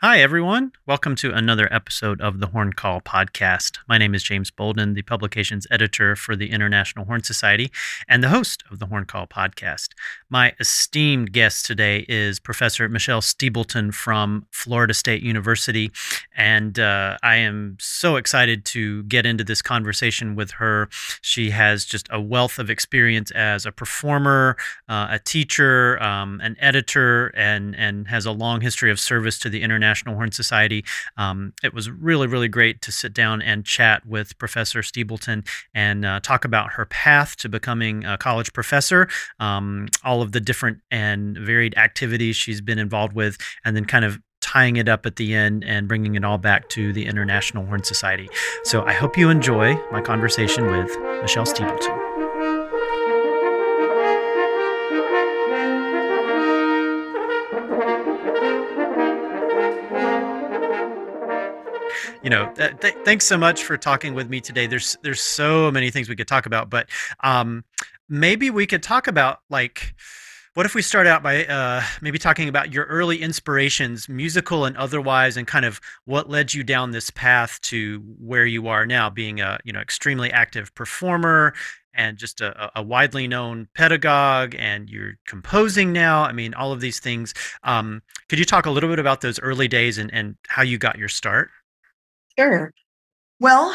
Hi, everyone. Welcome to another episode of the Horn Call podcast. My name is James Bolden, the publications editor for the International Horn Society and the host of the Horn Call podcast. My esteemed guest today is Professor Michelle Stebleton from Florida State University, and I am so excited to get into this conversation with her. She has just a wealth of experience as a performer, a teacher, an editor, and has a long history of service to the International Horn Society. It was really, really great to sit down and chat with Professor Stebleton and talk about her path to becoming a college professor, all of the different and varied activities she's been involved with, and then kind of tying it up at the end and bringing it all back to the International Horn Society. So I hope you enjoy my conversation with Michelle Stebleton. You know, thanks so much for talking with me today. There's so many things we could talk about, but maybe we could talk about, like, what if we start out by maybe talking about your early inspirations, musical and otherwise, and kind of what led you down this path to where you are now, being a, you know, extremely active performer and just a widely known pedagogue, and you're composing now. I mean, all of these things. Could you talk a little bit about those early days and how you got your start? Sure. Well,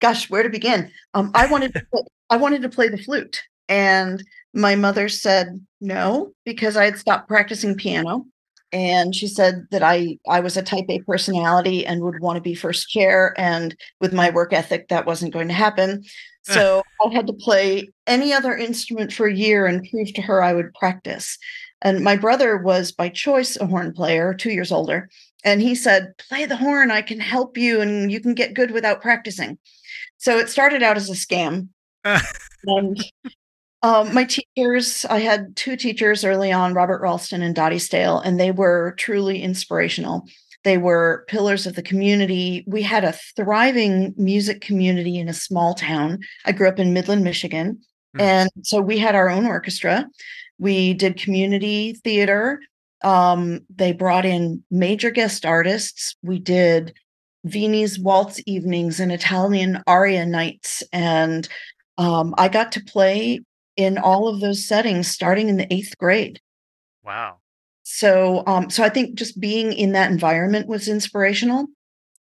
gosh, where to begin? I wanted to play the flute, and my mother said no because I had stopped practicing piano, and she said that I was a type A personality and would want to be first chair, and with my work ethic, that wasn't going to happen. So I had to play any other instrument for a year and prove to her I would practice. And my brother was by choice a horn player, 2 years older. And he said, play the horn, I can help you, and you can get good without practicing. So it started out as a scam. And my teachers, I had two teachers early on, Robert Ralston and Dottie Stale, and they were truly inspirational. They were pillars of the community. We had a thriving music community in a small town. I grew up in Midland, Michigan. Mm. And so we had our own orchestra. We did community theater. They brought in major guest artists. We did Viennese waltz evenings and Italian aria nights. And I got to play in all of those settings starting in the 8th grade. Wow. So I think just being in that environment was inspirational.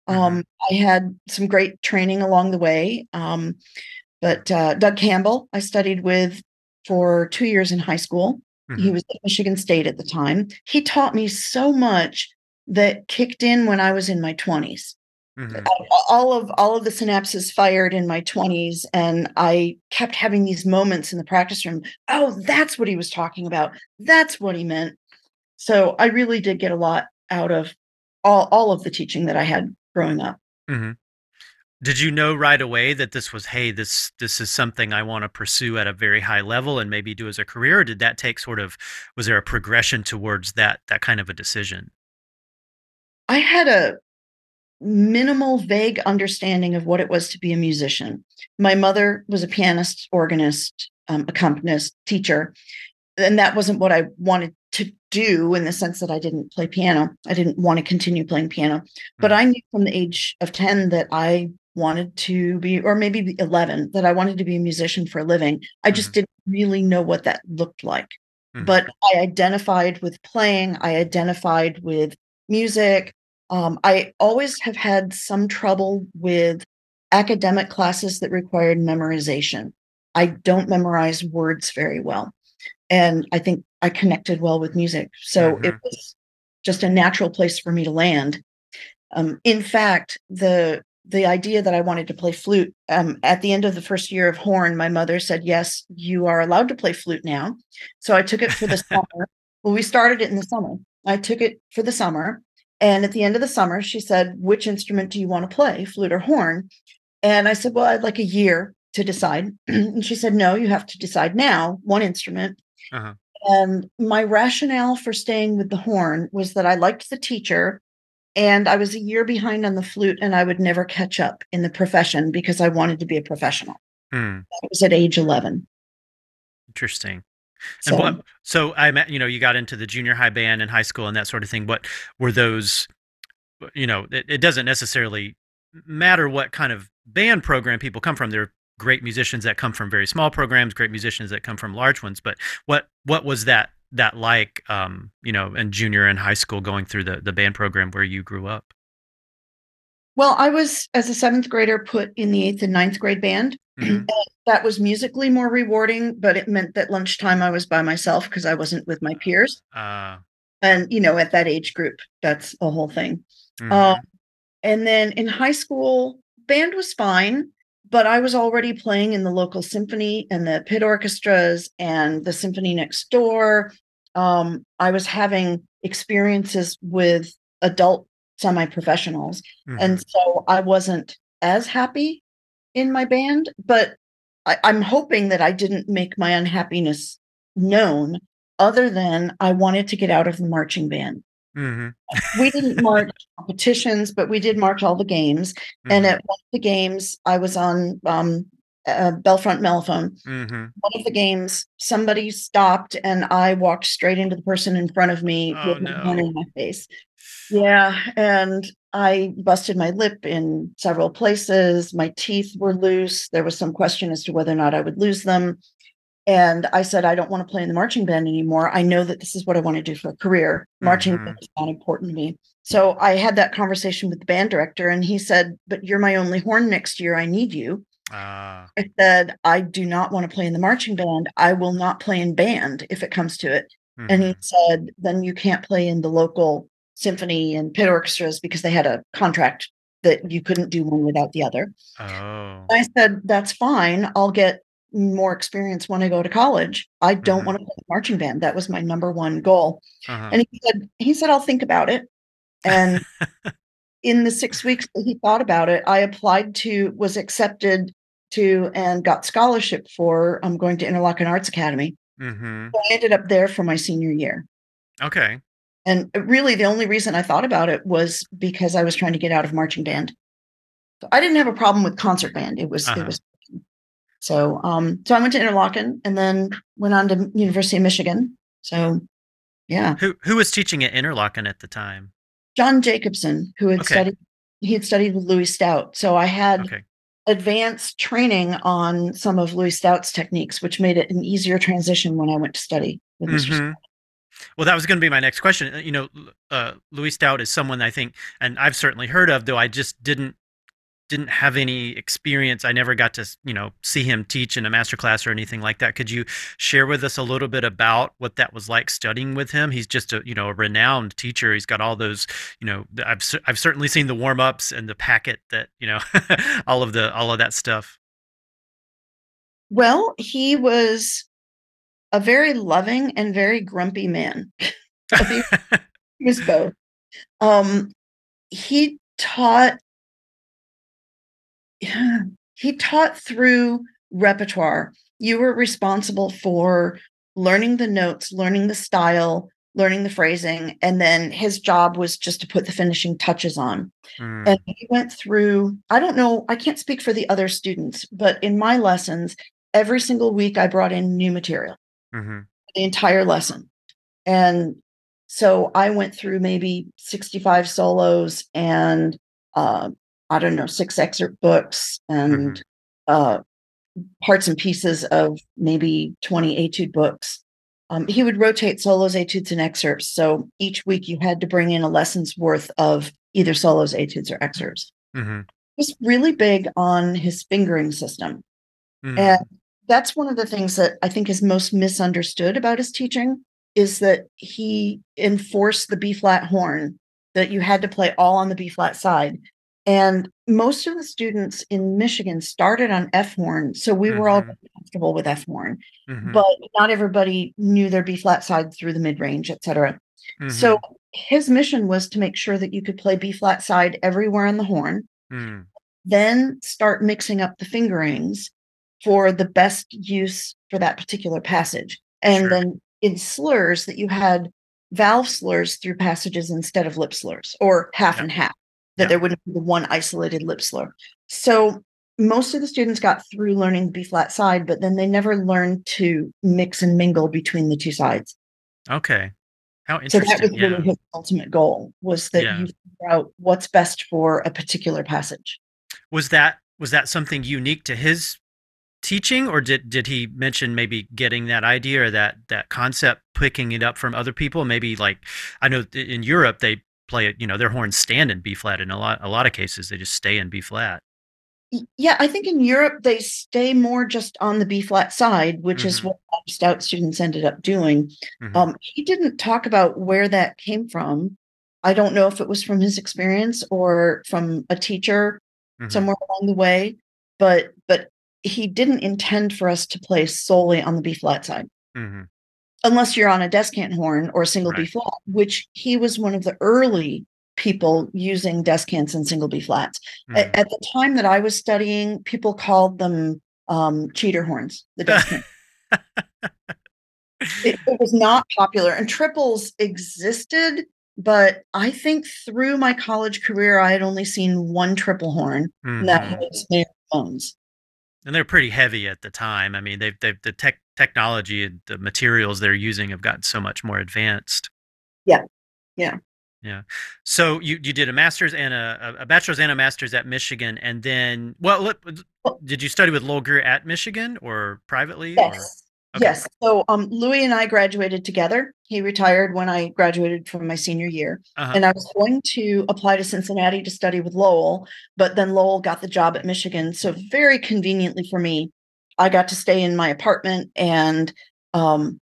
I had some great training along the way. But Doug Campbell, I studied with for 2 years in high school. Mm-hmm. He was at Michigan State at the time. He taught me so much that kicked in when I was in my 20s. Mm-hmm. All of the synapses fired in my 20s, and I kept having these moments in the practice room. Oh, that's what he was talking about. That's what he meant. So I really did get a lot out of all of the teaching that I had growing up. Mm-hmm. Did you know right away that this was, hey, this is something I want to pursue at a very high level and maybe do as a career? Or did that take sort of, was there a progression towards that kind of a decision? I had a minimal, vague understanding of what it was to be a musician. My mother was a pianist, organist, accompanist, teacher, and that wasn't what I wanted to do in the sense that I didn't play piano. I didn't want to continue playing piano, but I knew from the age of 10 that I wanted to be, or maybe 11, that I wanted to be a musician for a living. I just didn't really know what that looked like, but I identified with playing. I identified with music. I always have had some trouble with academic classes that required memorization. I don't memorize words very well. And I think I connected well with music. So it was just a natural place for me to land. In fact, the idea that I wanted to play flute, at the end of the first year of horn, my mother said, yes, you are allowed to play flute now. So I took it for the summer. Well, we started it in the summer. I took it for the summer. And at the end of the summer, she said, which instrument do you want to play, flute or horn? And I said, well, I'd like a year to decide. And she said, no, you have to decide now, one instrument. Uh-huh. And my rationale for staying with the horn was that I liked the teacher, and I was a year behind on the flute, and I would never catch up in the profession because I wanted to be a professional. I was at age 11. Interesting. So, and what, so I, you know, you got into the junior high band in high school and that sort of thing. What were those, you know, it doesn't necessarily matter what kind of band program people come from. There are great musicians that come from very small programs, great musicians that come from large ones. But what was that like, you know, in junior and high school going through the band program where you grew up? Well, I was, as a seventh grader, put in the 8th and 9th grade band. Mm-hmm. That was musically more rewarding, but it meant that lunchtime I was by myself because I wasn't with my peers. And, you know, at that age group, that's a whole thing. Mm-hmm. And then in high school, band was fine, but I was already playing in the local symphony and the pit orchestras and the symphony next door. I was having experiences with adult semi-professionals. Mm-hmm. And so I wasn't as happy in my band, but I'm hoping that I didn't make my unhappiness known, other than I wanted to get out of the marching band. Mm-hmm. We didn't march competitions, but we did march all the games. Mm-hmm. And at one of the games, I was on Belfront mellophone. Mm-hmm. One of the games, somebody stopped and I walked straight into the person in front of me with my hand in my face. Yeah. And I busted my lip in several places. My teeth were loose. There was some question as to whether or not I would lose them. And I said, I don't want to play in the marching band anymore. I know that this is what I want to do for a career. Marching mm-hmm. band is not important to me. So I had that conversation with the band director, and he said, but you're my only horn next year. I need you. I said, I do not want to play in the marching band. I will not play in band if it comes to it. Mm-hmm. And he said, then you can't play in the local symphony and pit orchestras, because they had a contract that you couldn't do one without the other. Oh. I said, that's fine. I'll get more experience when I go to college. I don't mm-hmm. want to play the marching band. That was my number one goal. Uh-huh. And he said, I'll think about it. And in the 6 weeks that he thought about it, I applied to, was accepted to, and got scholarship for going to Interlochen Arts Academy. Mm-hmm. So I ended up there for my senior year. Okay. And really, the only reason I thought about it was because I was trying to get out of marching band. So I didn't have a problem with concert band. It was. So, so I went to Interlochen and then went on to University of Michigan. So, yeah. Who was teaching at Interlochen at the time? John Jacobson, who had studied. He had studied with Louis Stout. So I had advanced training on some of Louis Stout's techniques, which made it an easier transition when I went to study with Mr. Stout. Well, that was going to be my next question. You know, Louis Stout is someone I think, and I've certainly heard of, though I just didn't have any experience. I never got to, you know, see him teach in a masterclass or anything like that. Could you share with us a little bit about what that was like studying with him? He's just a renowned teacher. He's got all those, you know, I've certainly seen the warm ups and the packet that, you know, all of that stuff. Well, he was a very loving and very grumpy man. He was both. He taught through repertoire. You were responsible for learning the notes, learning the style, learning the phrasing, and then his job was just to put the finishing touches on. Mm. And he went through, I don't know, I can't speak for the other students, but in my lessons, every single week I brought in new material. Mm-hmm. The entire lesson. And so I went through maybe 65 solos and, 6 excerpt books and mm-hmm. Parts and pieces of maybe 20 etude books. He would rotate solos, etudes, and excerpts. So each week you had to bring in a lesson's worth of either solos, etudes, or excerpts. Mm-hmm. He was really big on his fingering system. Mm-hmm. And that's one of the things that I think is most misunderstood about his teaching, is that he enforced the B flat horn, that you had to play all on the B flat side. And most of the students in Michigan started on F horn. So we mm-hmm. were all comfortable with F horn, mm-hmm. but not everybody knew their B flat side through the mid range, et cetera. Mm-hmm. So his mission was to make sure that you could play B flat side everywhere on the horn, then start mixing up the fingerings for the best use for that particular passage. And then in slurs, that you had valve slurs through passages instead of lip slurs, or half and half, that there wouldn't be the one isolated lip slur. So most of the students got through learning the B flat side, but then they never learned to mix and mingle between the two sides. Okay. How interesting. So that was really his ultimate goal, was that you figure out what's best for a particular passage. Was that something unique to his teaching, or did he mention maybe getting that idea or that concept, picking it up from other people? Maybe, like, I know in Europe they play it, their horns stand in B flat in a lot of cases. They just stay in B flat. Yeah, I think in Europe they stay more just on the B flat side, which is what Stout students ended up doing. He didn't talk about where that came from. I don't know if it was from his experience or from a teacher somewhere along the way, but he didn't intend for us to play solely on the B flat side, unless you're on a descant horn or a single B flat, which he was one of the early people using descants and single B flats. At the time that I was studying, people called them cheater horns, the descant. It was not popular, and triples existed, but I think through my college career, I had only seen one triple horn, and that was Bones. And they're pretty heavy at the time. I mean, they've the technology and the materials they're using have gotten so much more advanced. Yeah. So you did a master's and a bachelor's and a master's at Michigan, and then did you study with Lowell Greer at Michigan or privately? Yes. Or? Okay. Yes. So Louis and I graduated together. He retired when I graduated from my senior year, and I was going to apply to Cincinnati to study with Lowell, but then Lowell got the job at Michigan. So very conveniently for me, I got to stay in my apartment and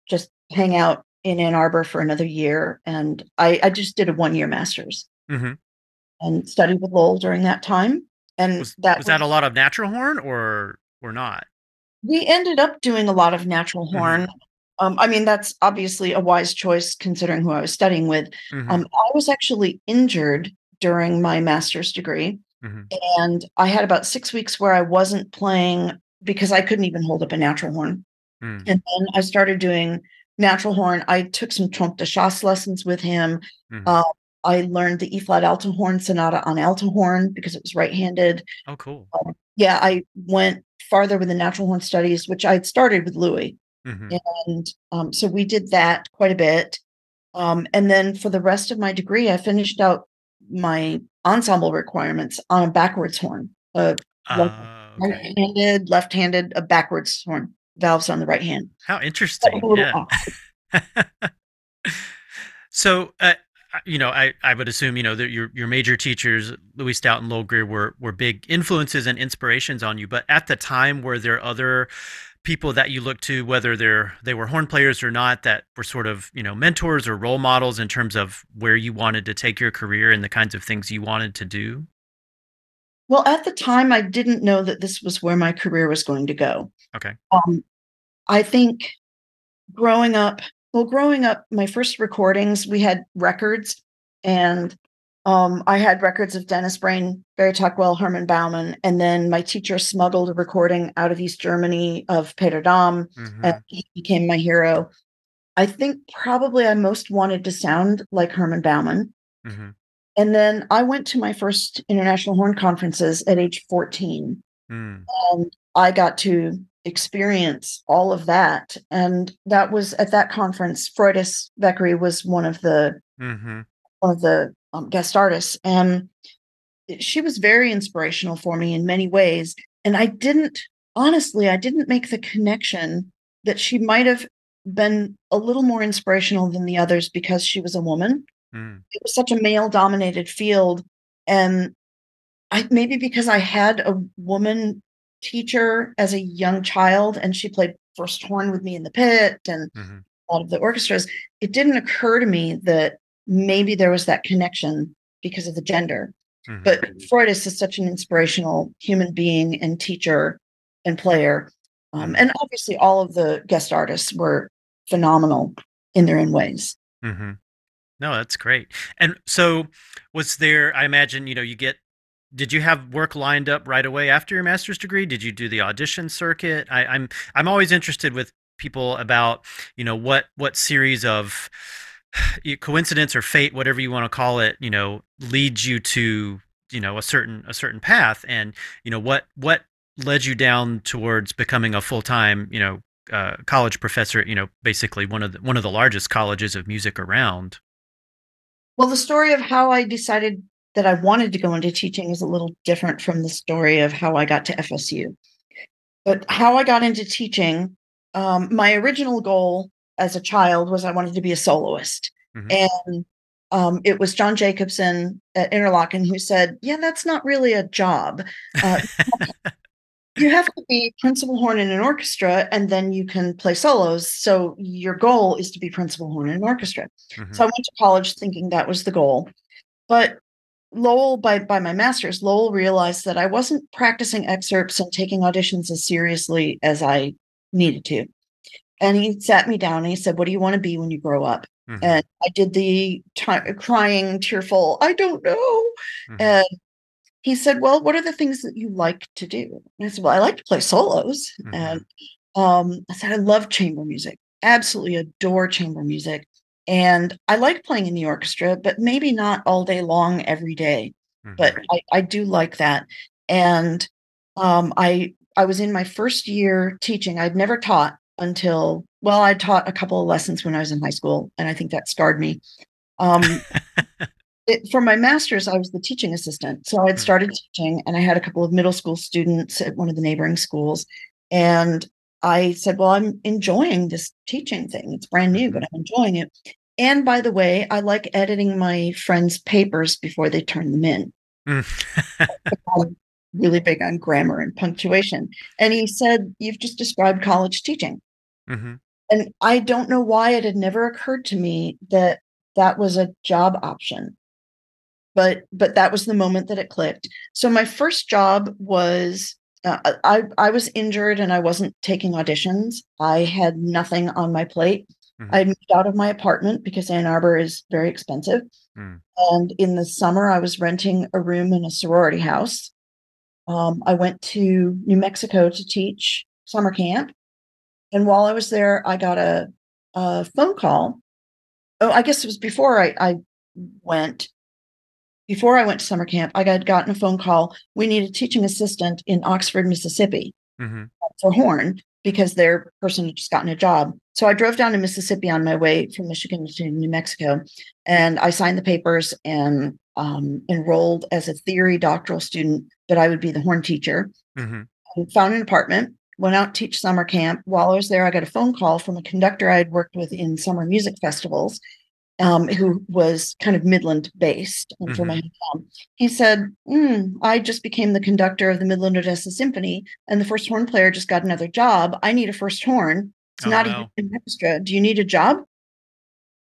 just hang out in Ann Arbor for another year. And I just did a 1-year master's and studied with Lowell during that time. And was that a lot of natural horn or not? We ended up doing a lot of natural horn. I mean, that's obviously a wise choice considering who I was studying with. I was actually injured during my master's degree. And I had about 6 weeks where I wasn't playing because I couldn't even hold up a natural horn. And then I started doing natural horn. I took some trompe de chasse lessons with him. I learned the E-flat alto horn sonata on alto horn because it was right-handed. Oh, cool. I went farther with the natural horn studies, which I had started with Louis. And so we did that quite a bit. And then for the rest of my degree, I finished out my ensemble requirements on a backwards horn, right-handed, left-handed, a backwards horn. Valves on the right hand. How interesting. So, I would assume, that your major teachers, Louis Stout and Lowell Greer, were big influences and inspirations on you. But at the time, were there other people that you looked to, whether they were horn players or not, that were sort of, mentors or role models in terms of where you wanted to take your career and the kinds of things you wanted to do? Well, at the time, I didn't know that this was where my career was going to go. Okay. I think growing up, my first recordings, we had records, and I had records of Dennis Brain, Barry Tuckwell, Herman Baumann, and then my teacher smuggled a recording out of East Germany of Peter Damm, and he became my hero. I think probably I most wanted to sound like Herman Baumann. And then I went to my first international horn conferences at age 14. And I got to experience all of that. And that was at that conference, Freudus Beckery was one of the guest artists. And she was very inspirational for me in many ways. And I didn't make the connection that she might have been a little more inspirational than the others because she was a woman. It was such a male-dominated field, and maybe because I had a woman teacher as a young child, and she played first horn with me in the pit and a lot of the orchestras, it didn't occur to me that maybe there was that connection because of the gender. But Freudus is such an inspirational human being and teacher and player, and obviously all of the guest artists were phenomenal in their own ways. No, that's great. And so was there, I imagine, did you have work lined up right away after your master's degree? Did you do the audition circuit? I'm always interested with people about, what series of coincidence or fate, whatever you want to call it, leads you to, a certain path, and, what led you down towards becoming a full-time, college professor, basically one of the largest colleges of music around? Well, the story of how I decided that I wanted to go into teaching is a little different from the story of how I got to FSU. But how I got into teaching, my original goal as a child was I wanted to be a soloist. Mm-hmm. And it was John Jacobson at Interlochen who said, yeah, that's not really a job. You have to be principal horn in an orchestra, and then you can play solos. So your goal is to be principal horn in an orchestra. Mm-hmm. So I went to college thinking that was the goal. But Lowell, by my master's, Lowell realized that I wasn't practicing excerpts and taking auditions as seriously as I needed to. And he sat me down and he said, what do you want to be when you grow up? Mm-hmm. And I did the crying, tearful, I don't know. Mm-hmm. And he said, well, what are the things that you like to do? And I said, well, I like to play solos. Mm-hmm. And I said, I love chamber music, absolutely adore chamber music. And I like playing in the orchestra, but maybe not all day long every day. Mm-hmm. But I do like that. And I was in my first year teaching. I'd never taught until, well, I taught a couple of lessons when I was in high school, and I think that scarred me. For my master's, I was the teaching assistant. So I'd started teaching, and I had a couple of middle school students at one of the neighboring schools. And I said, well, I'm enjoying this teaching thing. It's brand new, but I'm enjoying it. And by the way, I like editing my friends' papers before they turn them in. I'm really big on grammar and punctuation. And he said, you've just described college teaching. Mm-hmm. And I don't know why it had never occurred to me that that was a job option. But that was the moment that it clicked. So my first job was... I was injured and I wasn't taking auditions. I had nothing on my plate. Mm-hmm. I moved out of my apartment because Ann Arbor is very expensive. Mm. And in the summer, I was renting a room in a sorority house. I went to New Mexico to teach summer camp. And while I was there, I got a phone call. Oh, I guess it was before I went. Before I went to summer camp, I had gotten a phone call. We need a teaching assistant in Oxford, Mississippi mm-hmm. for horn because their person had just gotten a job. So I drove down to Mississippi on my way from Michigan to New Mexico, and I signed the papers and enrolled as a theory doctoral student, but I would be the horn teacher. Mm-hmm. I found an apartment, went out to teach summer camp. While I was there, I got a phone call from a conductor I had worked with in summer music festivals. Who was kind of Midland based and from my hometown. He said, I just became the conductor of the Midland-Odessa Symphony, and the first horn player just got another job. I need a first horn. It's not an orchestra. Do you need a job?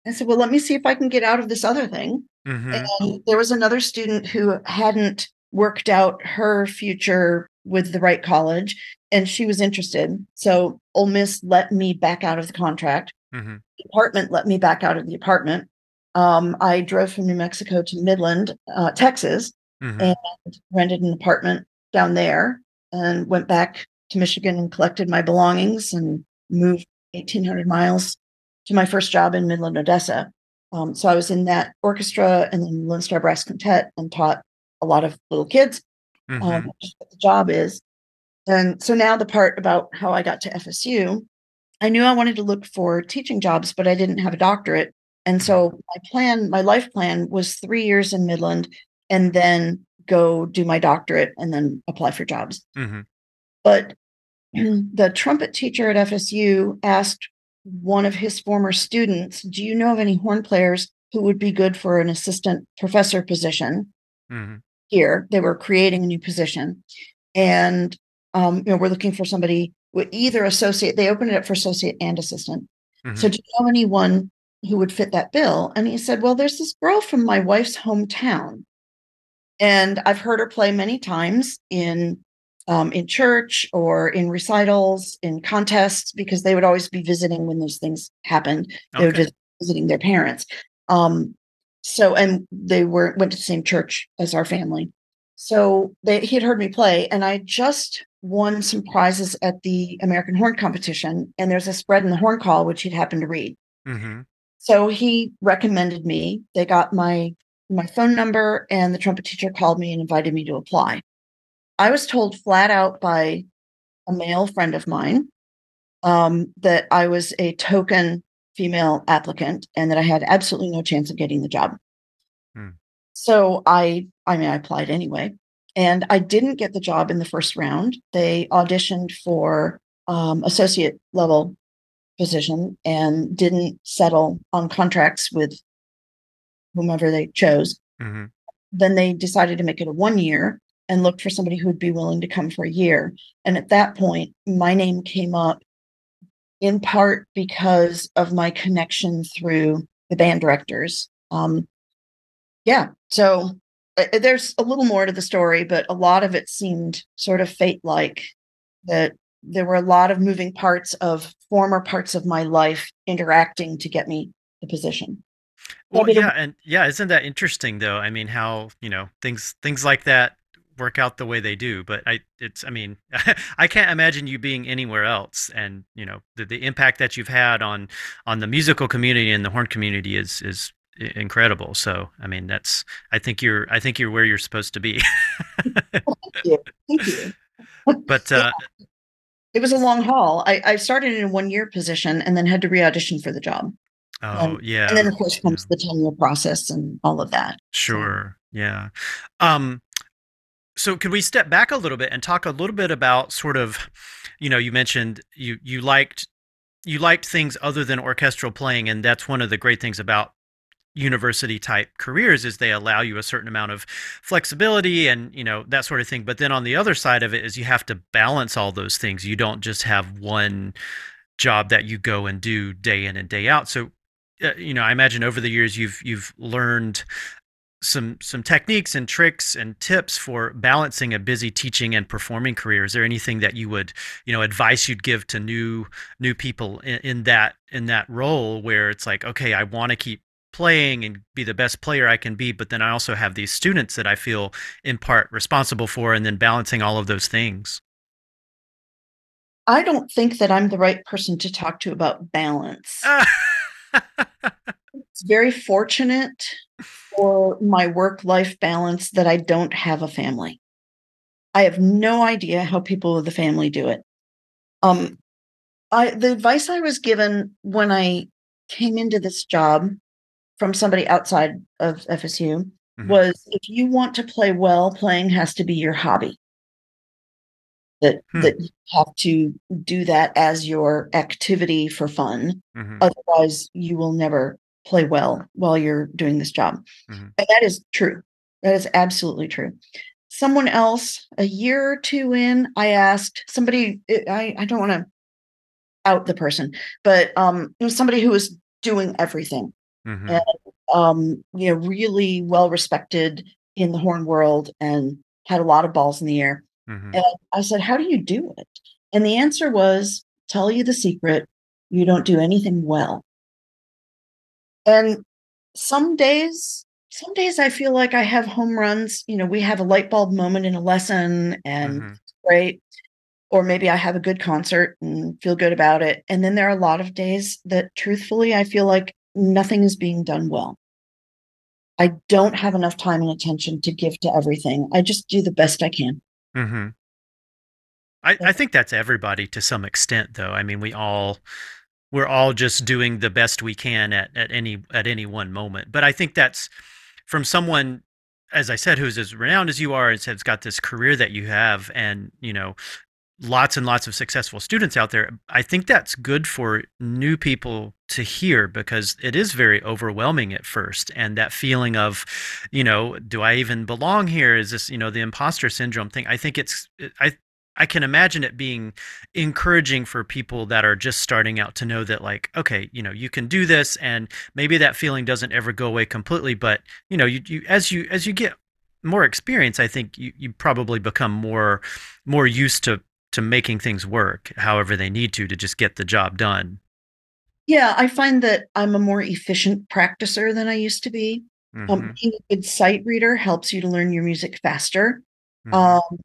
I said, well, let me see if I can get out of this other thing. Mm-hmm. And there was another student who hadn't worked out her future with the right college, and she was interested. So Ole Miss let me back out of the contract. Mm-hmm. Apartment let me back out of the apartment. I drove from New Mexico to Midland, Texas, and rented an apartment down there and went back to Michigan and collected my belongings and moved 1,800 miles to my first job in Midland, Odessa. So I was in that orchestra and then Lone Star brass quintet and taught a lot of little kids. Mm-hmm. Just what the job is. And so now the part about how I got to FSU. I knew I wanted to look for teaching jobs, but I didn't have a doctorate. And so my life plan was 3 years in Midland and then go do my doctorate and then apply for jobs. Mm-hmm. But the trumpet teacher at FSU asked one of his former students, do you know of any horn players who would be good for an assistant professor position here? They were creating a new position. And, we're looking for somebody would either associate, they opened it up for associate and assistant. Mm-hmm. So do you know anyone who would fit that bill? And he said, well, there's this girl from my wife's hometown. And I've heard her play many times in church or in recitals, in contests, because they would always be visiting when those things happened. They were just visiting their parents. And they went to the same church as our family. So he had heard me play, and I just won some prizes at the American Horn Competition, and there's a spread in the Horn Call, which he'd happened to read. Mm-hmm. So he recommended me. They got my phone number, and the trumpet teacher called me and invited me to apply. I was told flat out by a male friend of mine that I was a token female applicant and that I had absolutely no chance of getting the job. Hmm. So I applied anyway, and I didn't get the job in the first round. They auditioned for associate level position and didn't settle on contracts with whomever they chose. Mm-hmm. Then they decided to make it a 1 year and looked for somebody who would be willing to come for a year. And at that point, my name came up in part because of my connection through the band directors. So there's a little more to the story, but a lot of it seemed sort of fate-like, that there were a lot of moving parts of former parts of my life interacting to get me the position. Well, yeah. And yeah, isn't that interesting though? I mean, how, things like that work out the way they do, but I can't imagine you being anywhere else. And the impact that you've had on the musical community and the horn community is incredible. So, I think you're where you're supposed to be. Thank you. But, yeah. It was a long haul. I started in a 1 year position and then had to re-audition for the job. Oh, yeah. And then, of course, comes the tenure process and all of that. Sure. Yeah. So could we step back a little bit and talk a little bit about sort of, you mentioned you liked things other than orchestral playing. And that's one of the great things about university type careers, is they allow you a certain amount of flexibility and, that sort of thing. But then on the other side of it is you have to balance all those things. You don't just have one job that you go and do day in and day out. So, I imagine over the years you've learned some techniques and tricks and tips for balancing a busy teaching and performing career. Is there anything that you would, advice you'd give to new people in that role, where it's like, okay, I want to keep playing and be the best player I can be, but then I also have these students that I feel in part responsible for, and then balancing all of those things? I don't think that I'm the right person to talk to about balance. It's very fortunate for my work-life balance that I don't have a family. I have no idea how people with a family do it. The advice I was given when I came into this job from somebody outside of FSU, mm-hmm. was, if you want to play well, playing has to be your hobby. That you have to do that as your activity for fun. Mm-hmm. Otherwise, you will never play well while you're doing this job. Mm-hmm. And that is true. That is absolutely true. Someone else, a year or two in, I asked somebody, I don't want to out the person, but it was somebody who was doing everything. Mm-hmm. And, really well respected in the horn world and had a lot of balls in the air. Mm-hmm. And I said, how do you do it? And the answer was, tell you the secret, you don't do anything well. And some days I feel like I have home runs. We have a light bulb moment in a lesson and mm-hmm. it's great. Or maybe I have a good concert and feel good about it. And then there are a lot of days that truthfully, I feel like nothing is being done well. I don't have enough time and attention to give to everything. I just do the best I can. Mm-hmm. I think that's everybody to some extent, though. I mean, we're all just doing the best we can at any one moment. But I think that's from someone, as I said, who's as renowned as you are, and has got this career that you have, and lots and lots of successful students out there. I think that's good for new people to hear, because it is very overwhelming at first. And that feeling of, do I even belong here? Is this, the imposter syndrome thing? I think I can imagine it being encouraging for people that are just starting out to know that, like, okay, you can do this, and maybe that feeling doesn't ever go away completely, but you get more experience, I think you probably become more used to making things work however they need to just get the job done. Yeah, I find that I'm a more efficient practicer than I used to be. Mm-hmm. Being a good sight reader helps you to learn your music faster. Mm-hmm.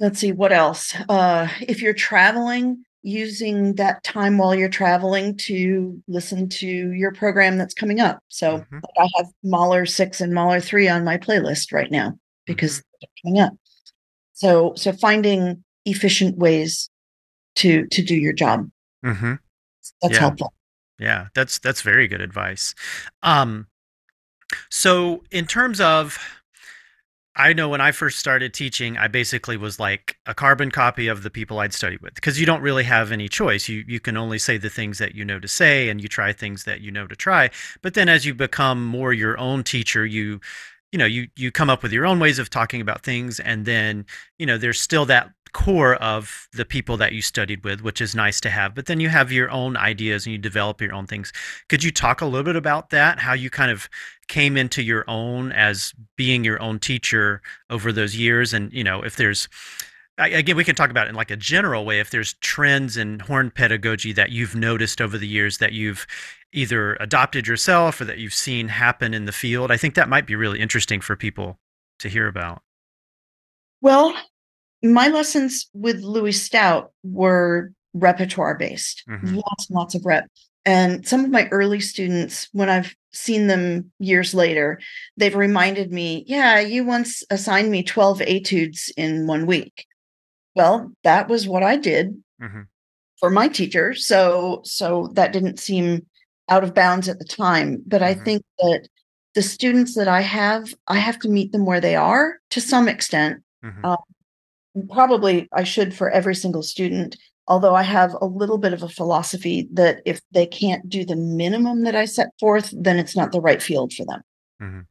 Let's see, what else? If you're traveling, using that time while you're traveling to listen to your program that's coming up. So mm-hmm. I have Mahler 6 and Mahler 3 on my playlist right now because mm-hmm. they're coming up. So finding efficient ways to do your job. Mm-hmm. That's helpful. Yeah, that's very good advice. So in terms of, I know when I first started teaching, I basically was like a carbon copy of the people I'd studied with, because you don't really have any choice. You can only say the things that you know to say, and you try things that you know to try. But then as you become more your own teacher, you come up with your own ways of talking about things. And then, there's still that core of the people that you studied with, which is nice to have. But then you have your own ideas and you develop your own things. Could you talk a little bit about that, how you kind of came into your own as being your own teacher over those years? And, if there's, again, we can talk about it in like a general way, if there's trends in horn pedagogy that you've noticed over the years that you've either adopted yourself or that you've seen happen in the field. I think that might be really interesting for people to hear about. Well, my lessons with Louis Stout were repertoire based, lots and lots of rep. And some of my early students, when I've seen them years later, they've reminded me, you once assigned me 12 etudes in 1 week. Well, that was what I did for my teacher. So that didn't seem out of bounds at the time. But I think that the students that I have to meet them where they are to some extent. Probably I should for every single student, although I have a little bit of a philosophy that if they can't do the minimum that I set forth, then it's not the right field for them.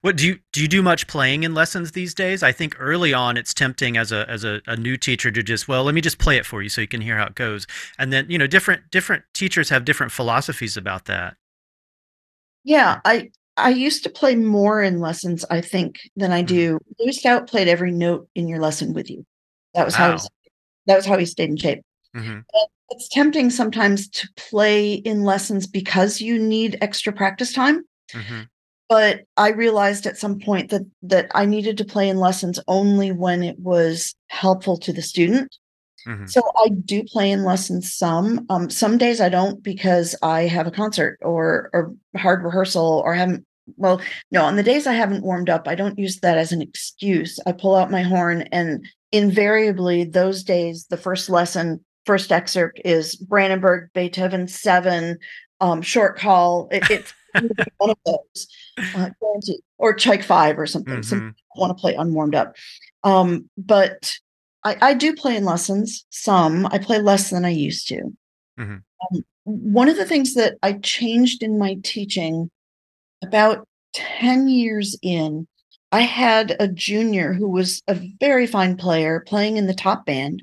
What do you do much playing in lessons these days? I think early on it's tempting as a new teacher to just, let me just play it for you so you can hear how it goes. And then, different teachers have different philosophies about that. Yeah, I used to play more in lessons, I think, than I do. Louis Stout played every note in your lesson with you. That was how he stayed in shape. It's tempting sometimes to play in lessons because you need extra practice time. But I realized at some point that I needed to play in lessons only when it was helpful to the student. So I do play in lessons some. Some days I don't because I have a concert or hard rehearsal or haven't. Well, no, on the days I haven't warmed up, I don't use that as an excuse. I pull out my horn, and invariably those days, the first lesson, first excerpt is Brandenburg, Beethoven 7, Short Call. It's one of those, or Czech 5 or something. Some people want to play unwarmed up. But I do play in lessons some. I play less than I used to. One of the things that I changed in my teaching about 10 years in, I had a junior who was a very fine player playing in the top band.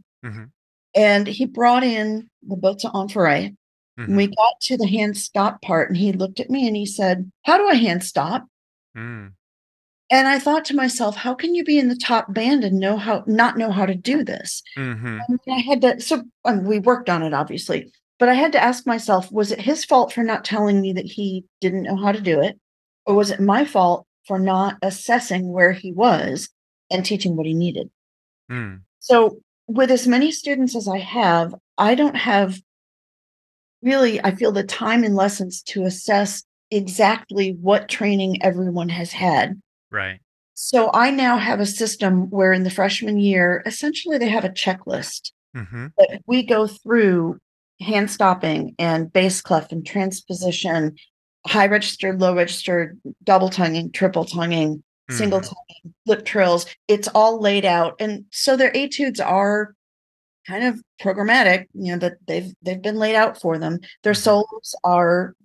And he brought in the Botta Enfoiré. And we got to the hand stop part, and he looked at me and he said, "How do I hand stop?" And I thought to myself, how can you be in the top band and not know how to do this? And I had to, we worked on it, obviously, but I had to ask myself, was it his fault for not telling me that he didn't know how to do it? Or was it my fault for not assessing where he was and teaching what he needed? So with as many students as I have, I don't have really, I feel the time in lessons to assess exactly what training everyone has had. Right. So I now have a system where in the freshman year, essentially they have a checklist that we go through: hand stopping and bass clef and transposition, high registered, low registered, double tonguing, triple tonguing, single tonguing, lip trills. It's all laid out. And so their etudes are kind of programmatic, that they've been laid out for them. Their solos are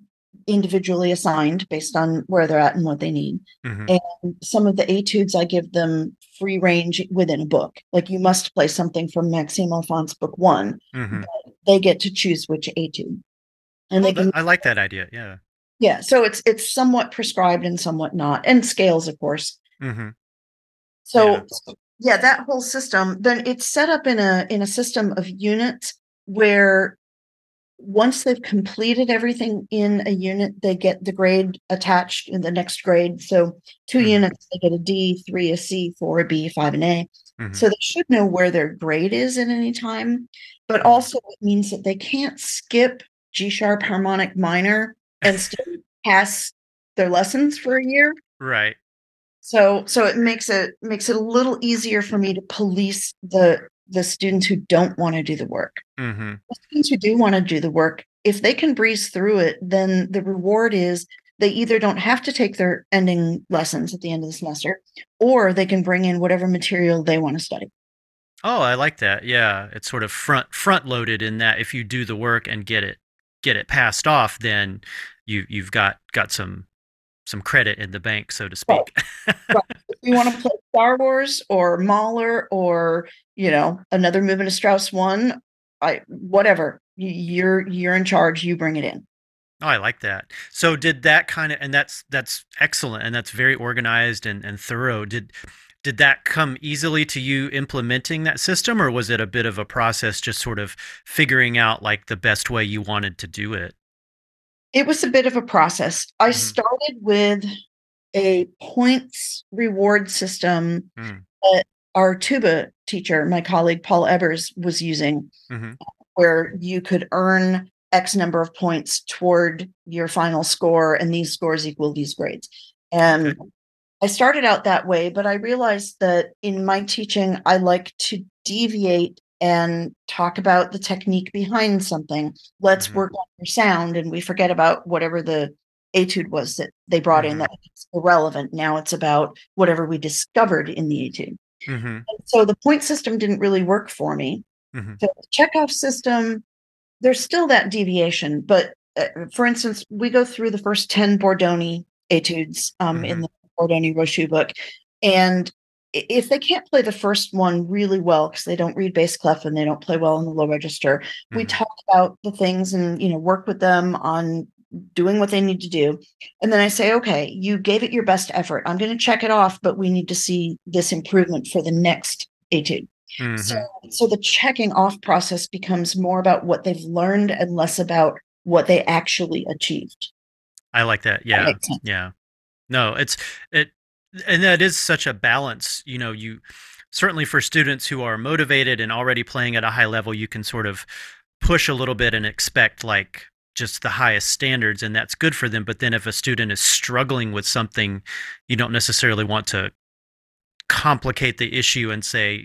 individually assigned based on where they're at and what they need. And some of the etudes, I give them free range within a book. Like, you must play something from Maxime Alphonse book 1. But they get to choose which etude. And I like that idea. Yeah. Yeah. So it's somewhat prescribed and somewhat not, and scales, of course. So that whole system, then it's set up in a system of units where once they've completed everything in a unit, they get the grade attached in the next grade. So 2 units, they get a D, 3 a C, 4 a B, 5 an A. So they should know where their grade is at any time. But also it means that they can't skip G sharp harmonic minor and still pass their lessons for a year. Right. So it makes it a little easier for me to police the students who don't want to do the work. Mm-hmm. The students who do want to do the work, if they can breeze through it, then the reward is they either don't have to take their ending lessons at the end of the semester, or they can bring in whatever material they want to study. Oh, I like that. Yeah, it's sort of front loaded in that if you do the work and get it passed off, then you've got some credit in the bank, so to speak. Right. Right. If you want to play Star Wars or Mahler or, another movement of Strauss I, whatever, you're in charge, you bring it in. Oh, I like that. So did that kind of, and that's excellent. And that's very organized and thorough. Did that come easily to you implementing that system, or was it a bit of a process just sort of figuring out like the best way you wanted to do it? It was a bit of a process. I started with a points reward system that our tuba teacher, my colleague Paul Ebers, was using, where you could earn X number of points toward your final score, and these scores equal these grades. And I started out that way, but I realized that in my teaching, I like to deviate and talk about the technique behind something. Let's work on your sound, and we forget about whatever the etude was that they brought in that was irrelevant. Now it's about whatever we discovered in the etude. Mm-hmm. And so the point system didn't really work for me. Mm-hmm. So the checkoff system, there's still that deviation, but for instance, we go through the first 10 Bordoni etudes in the Bordoni Roshu book, and if they can't play the first one really well because they don't read bass clef and they don't play well in the low register, we talk about the things and work with them on doing what they need to do. And then I say, okay, you gave it your best effort. I'm going to check it off, but we need to see this improvement for the next etude. Mm-hmm. So the checking off process becomes more about what they've learned and less about what they actually achieved. I like that. Yeah. That makes sense. Yeah. No, and that is such a balance, you certainly for students who are motivated and already playing at a high level, you can sort of push a little bit and expect like just the highest standards, and that's good for them. But then if a student is struggling with something, you don't necessarily want to complicate the issue and say,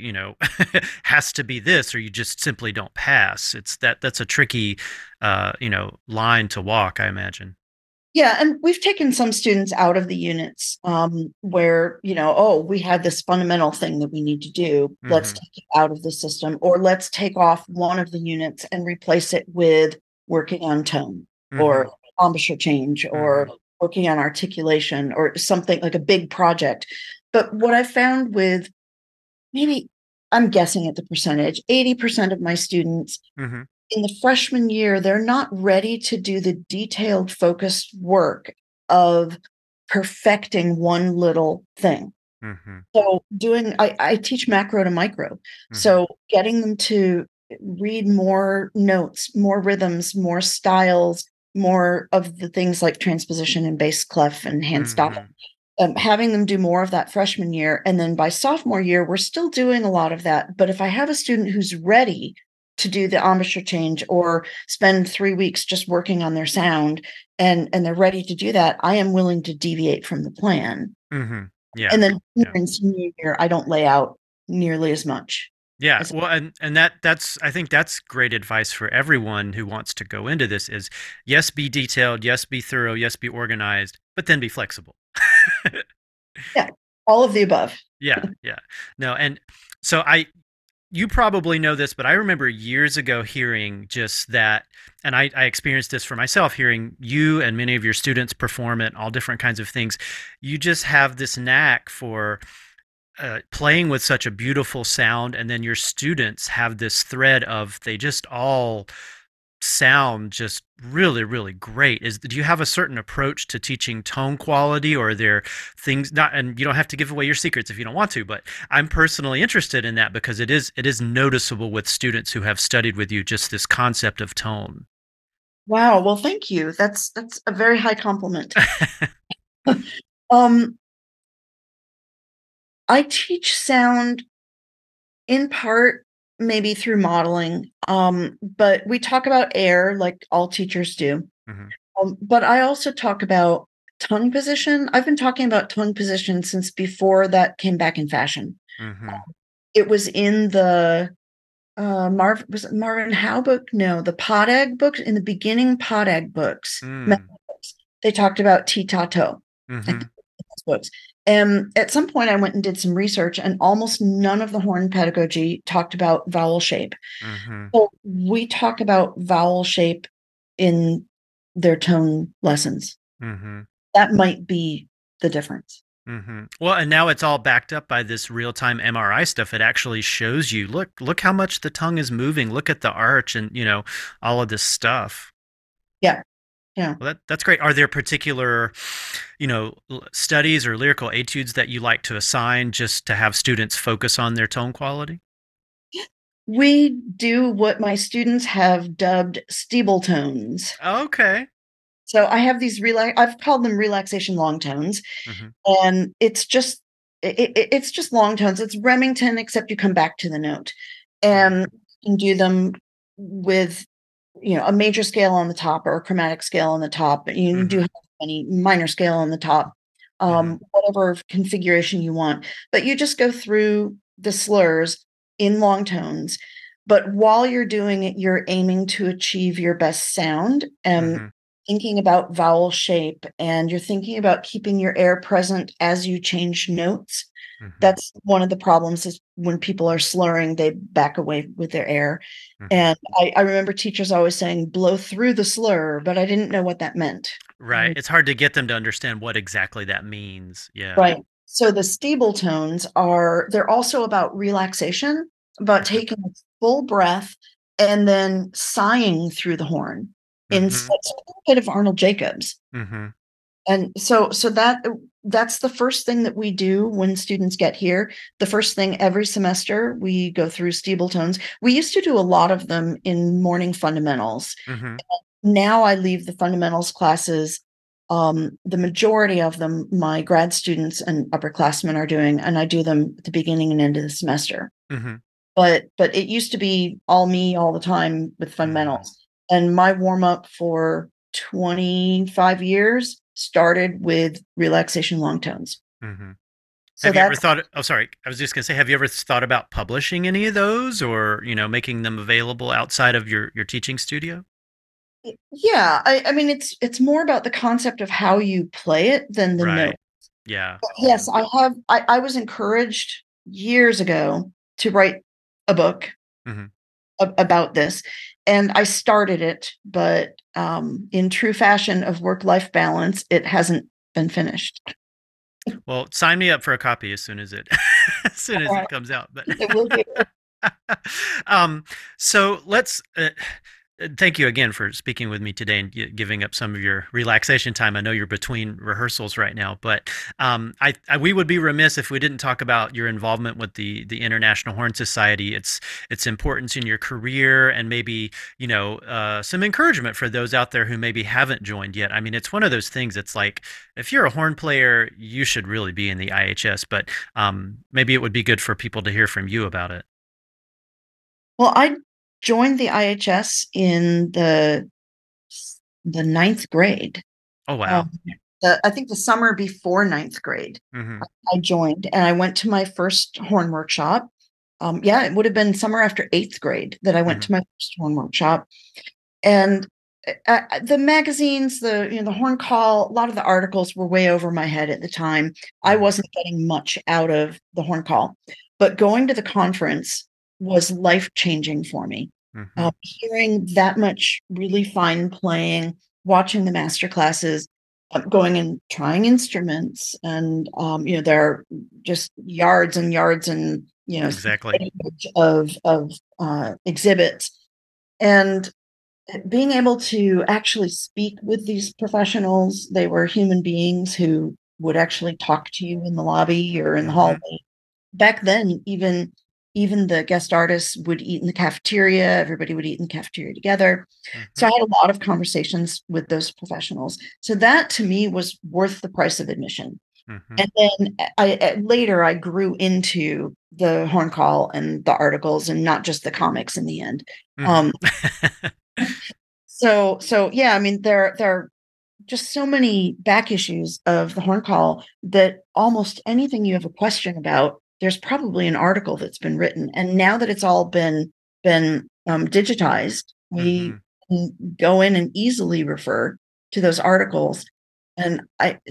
has to be this, or you just simply don't pass. It's that's a tricky, line to walk, I imagine. Yeah, and we've taken some students out of the units where, we have this fundamental thing that we need to do. Let's take it out of the system, or let's take off one of the units and replace it with working on tone or embouchure change or working on articulation or something like a big project. But what I found with maybe, I'm guessing at the percentage, 80% of my students in the freshman year, they're not ready to do the detailed, focused work of perfecting one little thing. Mm-hmm. So I teach macro to micro. Mm-hmm. So getting them to read more notes, more rhythms, more styles, more of the things like transposition and bass clef and hand stopping, having them do more of that freshman year. And then by sophomore year, we're still doing a lot of that. But if I have a student who's ready to do the embouchure change or spend 3 weeks just working on their sound and they're ready to do that, I am willing to deviate from the plan. Mm-hmm. Yeah. And then in senior year, I don't lay out nearly as much. Yeah. Well, and that's, I think that's great advice for everyone who wants to go into this is yes, be detailed. Yes, be thorough. Yes, be organized, but then be flexible. Yeah. All of the above. Yeah. Yeah. No. And so you probably know this, but I remember years ago hearing just that, and I experienced this for myself, hearing you and many of your students perform at all different kinds of things. You just have this knack for playing with such a beautiful sound, and then your students have this thread of they just all sound just really, really great. Do you have a certain approach to teaching tone quality, or are there things and you don't have to give away your secrets if you don't want to, but I'm personally interested in that because it is noticeable with students who have studied with you, just this concept of tone. Wow. Well, thank you. That's a very high compliment. I teach sound in part maybe through modeling. But we talk about air like all teachers do. But I also talk about tongue position. I've been talking about tongue position since before that came back in fashion. Mm-hmm. It was in the Marvin Howe book? No, the Podag books, in the beginning Podag books. Mm. They talked about tee-ta-toe. Mm-hmm. Books. At some point, I went and did some research, and almost none of the horn pedagogy talked about vowel shape. Mm-hmm. So we talk about vowel shape in their tone lessons. Mm-hmm. That might be the difference. Mm-hmm. Well, and now it's all backed up by this real-time MRI stuff. It actually shows you, look how much the tongue is moving. Look at the arch, and all of this stuff. Yeah. Yeah. Well, that's great. Are there particular, studies or lyrical etudes that you like to assign just to have students focus on their tone quality? We do what my students have dubbed Stebletones. Okay. So I have these I've called them relaxation long tones, mm-hmm. and it's just long tones. It's Remington, except you come back to the note, and you can do them with a major scale on the top or a chromatic scale on the top. You mm-hmm. do have any minor scale on the top, mm-hmm. whatever configuration you want. But you just go through the slurs in long tones. But while you're doing it, you're aiming to achieve your best sound and mm-hmm. thinking about vowel shape. And you're thinking about keeping your air present as you change notes. Mm-hmm. That's one of the problems, is when people are slurring, they back away with their air. Mm-hmm. And I remember teachers always saying, blow through the slur, but I didn't know what that meant. Right. It's hard to get them to understand what exactly that means. Yeah. Right. So the Stebletones they're also about relaxation, about taking a full breath and then sighing through the horn. Mm-hmm. It's a little bit of Arnold Jacobs. Mm-hmm. And so that's the first thing that we do when students get here. The first thing every semester, we go through Stebletones. We used to do a lot of them in morning fundamentals. Mm-hmm. Now I leave the fundamentals classes. The majority of them, my grad students and upperclassmen are doing, and I do them at the beginning and end of the semester. Mm-hmm. But it used to be all me all the time with fundamentals. And my warm up for 25 years started with relaxation long tones. Mm-hmm. So have you ever thought? Oh, sorry. I was just going to say, have you ever thought about publishing any of those, or making them available outside of your teaching studio? Yeah, I mean, it's more about the concept of how you play it than the notes. Yeah. But yes, I have. I was encouraged years ago to write a book mm-hmm. about this. And I started it, but in true fashion of work-life balance, it hasn't been finished. Well, sign me up for a copy as soon as it comes out. But it will be. So let's thank you again for speaking with me today and giving up some of your relaxation time. I know you're between rehearsals right now, but we would be remiss if we didn't talk about your involvement with the International Horn Society, its importance in your career, and maybe, some encouragement for those out there who maybe haven't joined yet. I mean, it's one of those things. It's like, if you're a horn player, you should really be in the IHS, but maybe it would be good for people to hear from you about it. Well, I joined the IHS in the ninth grade. Oh, wow. I think the summer before ninth grade, mm-hmm. I joined, and I went to my first horn workshop. It would have been summer after eighth grade that I went mm-hmm. to my first horn workshop. And the magazines, the Horn Call, a lot of the articles were way over my head at the time. I wasn't getting much out of the Horn Call, but going to the conference was life-changing for me. Mm-hmm. Hearing that much really fine playing, watching the master classes, going and trying instruments, and there are just yards and yards and exactly of exhibits, and being able to actually speak with these professionals. They were human beings who would actually talk to you in the lobby or in the hallway. Mm-hmm. Back then, even the guest artists would eat in the cafeteria. Everybody would eat in the cafeteria together. Mm-hmm. So I had a lot of conversations with those professionals. So that to me was worth the price of admission. Mm-hmm. And then I later grew into the Horn Call and the articles, and not just the comics in the end. Mm-hmm. So yeah, I mean, there are just so many back issues of the Horn Call that almost anything you have a question about, there's probably an article that's been written. And now that it's all been digitized, we can go in and easily refer to those articles. And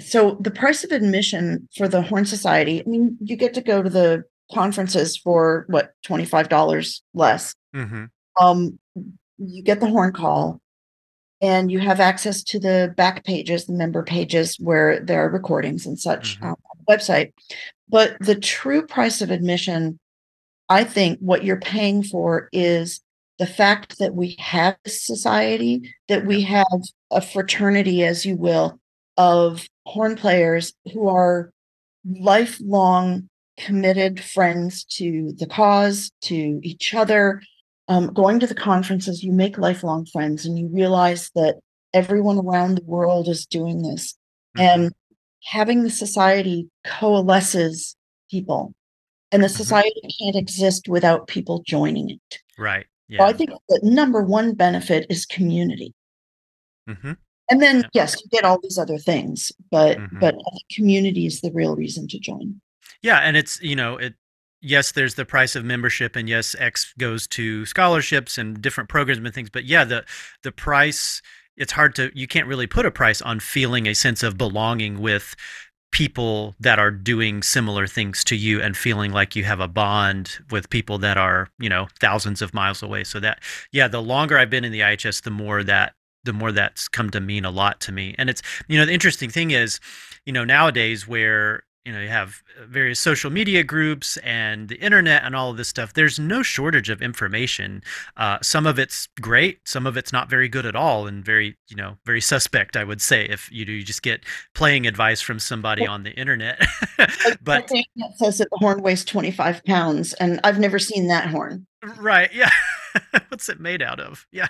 so the price of admission for the Horn Society, I mean, you get to go to the conferences for what, $25 less. Mm-hmm. You get the Horn Call and you have access to the back pages, the member pages where there are recordings and such on the website. But the true price of admission, I think what you're paying for is the fact that we have a society, that we have a fraternity, as you will, of horn players who are lifelong committed friends to the cause, to each other. Going to the conferences, you make lifelong friends and you realize that everyone around the world is doing this. And having the society coalesces people. And the society can't exist without people joining it. Right. Yeah. So I think the number one benefit is community. Mm-hmm. And then, yes, you get all these other things, but I think community is the real reason to join. Yeah. And it's, yes, there's the price of membership, and yes, X goes to scholarships and different programs and things. But yeah, the price, it's hard to, you can't really put a price on feeling a sense of belonging with people that are doing similar things to you and feeling like you have a bond with people that are, thousands of miles away. So that, yeah, the longer I've been in the IHS, the more that's come to mean a lot to me. And it's, the interesting thing is, nowadays where, you have various social media groups and the internet and all of this stuff. There's no shortage of information. Some of it's great. Some of it's not very good at all and very suspect, I would say, if you just get playing advice from somebody on the internet. But it says that the horn weighs 25 pounds, and I've never seen that horn. Right. Yeah. What's it made out of? Yeah.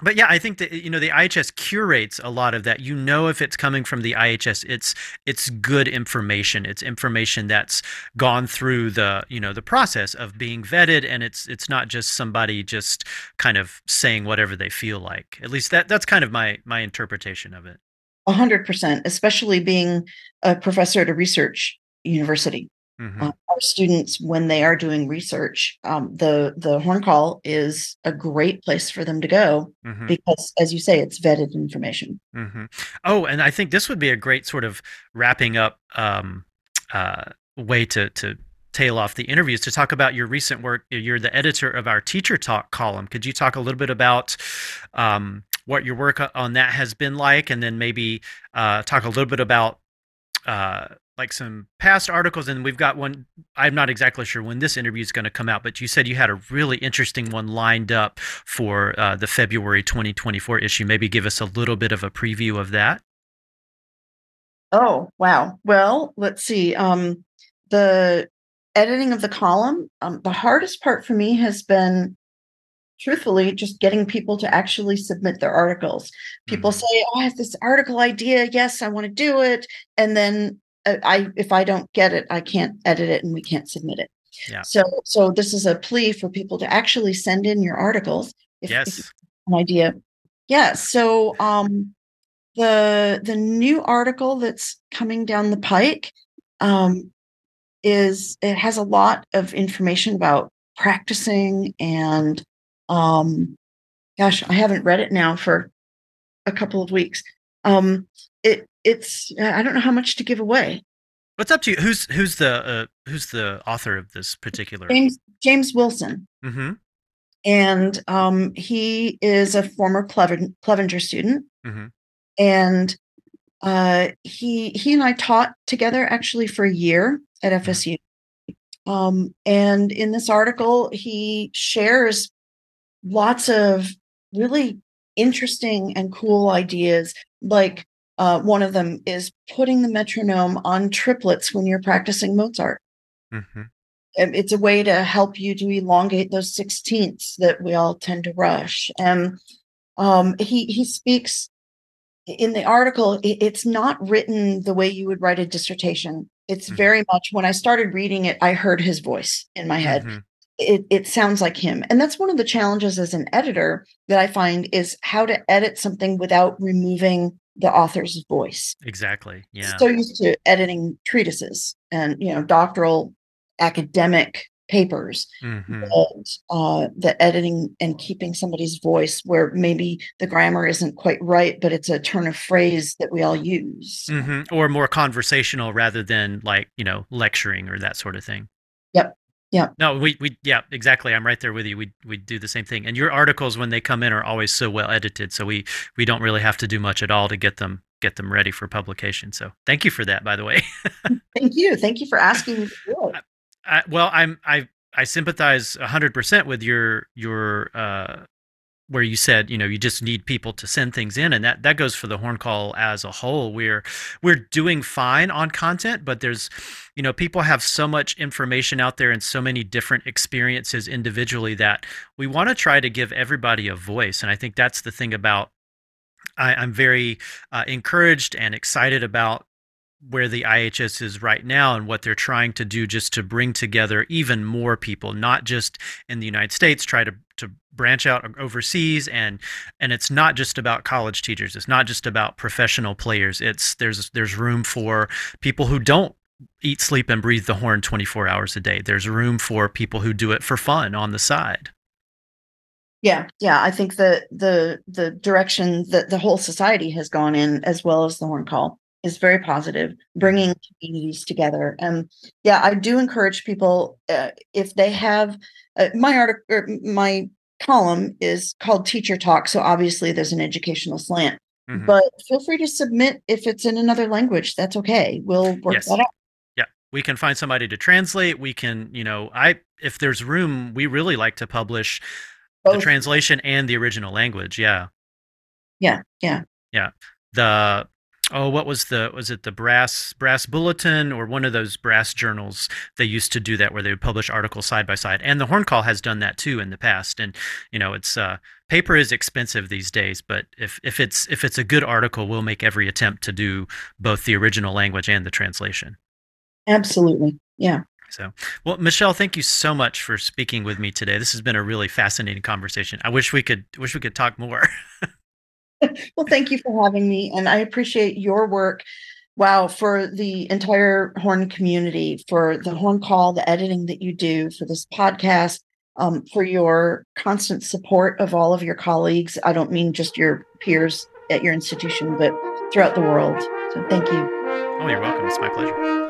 But yeah, I think that, the IHS curates a lot of that. If it's coming from the IHS, it's good information. It's information that's gone through the, the process of being vetted, and it's not just somebody just kind of saying whatever they feel like. At least that's kind of my interpretation of it. 100%, especially being a professor at a research university. Mm-hmm. Our students, when they are doing research, the Horn Call is a great place for them to go because, as you say, it's vetted information. Mm-hmm. Oh, and I think this would be a great sort of wrapping up way to tail off the interviews to talk about your recent work. You're the editor of our Teacher Talk column. Could you talk a little bit about what your work on that has been like, and then maybe talk a little bit about like some past articles, and we've got one. I'm not exactly sure when this interview is going to come out, but you said you had a really interesting one lined up for the February 2024 issue. Maybe give us a little bit of a preview of that. Oh, wow. Well, let's see. The editing of the column, the hardest part for me has been, truthfully, just getting people to actually submit their articles. People say, I have this article idea. Yes, I want to do it. And then if I don't get it, I can't edit it and we can't submit it. Yeah. So this is a plea for people to actually send in your articles. If you have an idea. Yeah. So the new article that's coming down the pike has a lot of information about practicing and I haven't read it now for a couple of weeks. It's I don't know how much to give away. What's up to you? Who's the author of this particular? James Wilson. Mm-hmm. And he is a former Clevenger student. Mm-hmm. And he and I taught together actually for a year at FSU. And in this article, he shares lots of really interesting and cool ideas, like one of them is putting the metronome on triplets when you're practicing Mozart. Mm-hmm. It's a way to help you to elongate those sixteenths that we all tend to rush. And he speaks in the article. It's not written the way you would write a dissertation. It's very much, when I started reading it, I heard his voice in my head. it sounds like him. And that's one of the challenges as an editor that I find, is how to edit something without removing the author's voice. Exactly. Yeah. So used to editing treatises and, doctoral academic papers, mm-hmm. The editing and keeping somebody's voice where maybe the grammar isn't quite right, but it's a turn of phrase that we all use. Mm-hmm. Or more conversational rather than like, lecturing or that sort of thing. Yep. Yeah. No, yeah, exactly. I'm right there with you. We do the same thing. And your articles, when they come in, are always so well edited. So we don't really have to do much at all to get them ready for publication. So thank you for that, by the way. Thank you. Thank you for asking me to do it. I sympathize 100% with your where you said, you just need people to send things in. And that goes for the Horn Call as a whole. We're doing fine on content, but there's, people have so much information out there and so many different experiences individually that we want to try to give everybody a voice. And I think that's the thing about, I'm very encouraged and excited about where the IHS is right now and what they're trying to do just to bring together even more people, not just in the United States, try to branch out overseas. And it's not just about college teachers. It's not just about professional players. There's room for people who don't eat, sleep, and breathe the horn 24 hours a day. There's room for people who do it for fun on the side. Yeah. Yeah. I think the direction that the whole society has gone in, as well as the Horn Call, is very positive, bringing communities together. And yeah, I do encourage people, if they have, my column is called Teacher Talk. So obviously there's an educational slant, mm-hmm. but feel free to submit if it's in another language. That's okay. We'll work that out. Yeah. We can find somebody to translate. We can, if there's room, we really like to publish both the translation and the original language. Yeah. Yeah. Yeah. Yeah. Was it the brass bulletin or one of those brass journals? They used to do that, where they would publish articles side by side. And the Horn Call has done that too in the past. And, it's paper is expensive these days, but if it's a good article, we'll make every attempt to do both the original language and the translation. Absolutely. Yeah. So, well, Michelle, thank you so much for speaking with me today. This has been a really fascinating conversation. I wish we could talk more. Well, thank you for having me. And I appreciate your work. Wow. For the entire Horn community, for the Horn Call, the editing that you do, for this podcast, for your constant support of all of your colleagues. I don't mean just your peers at your institution, but throughout the world. So thank you. Oh, you're welcome. It's my pleasure.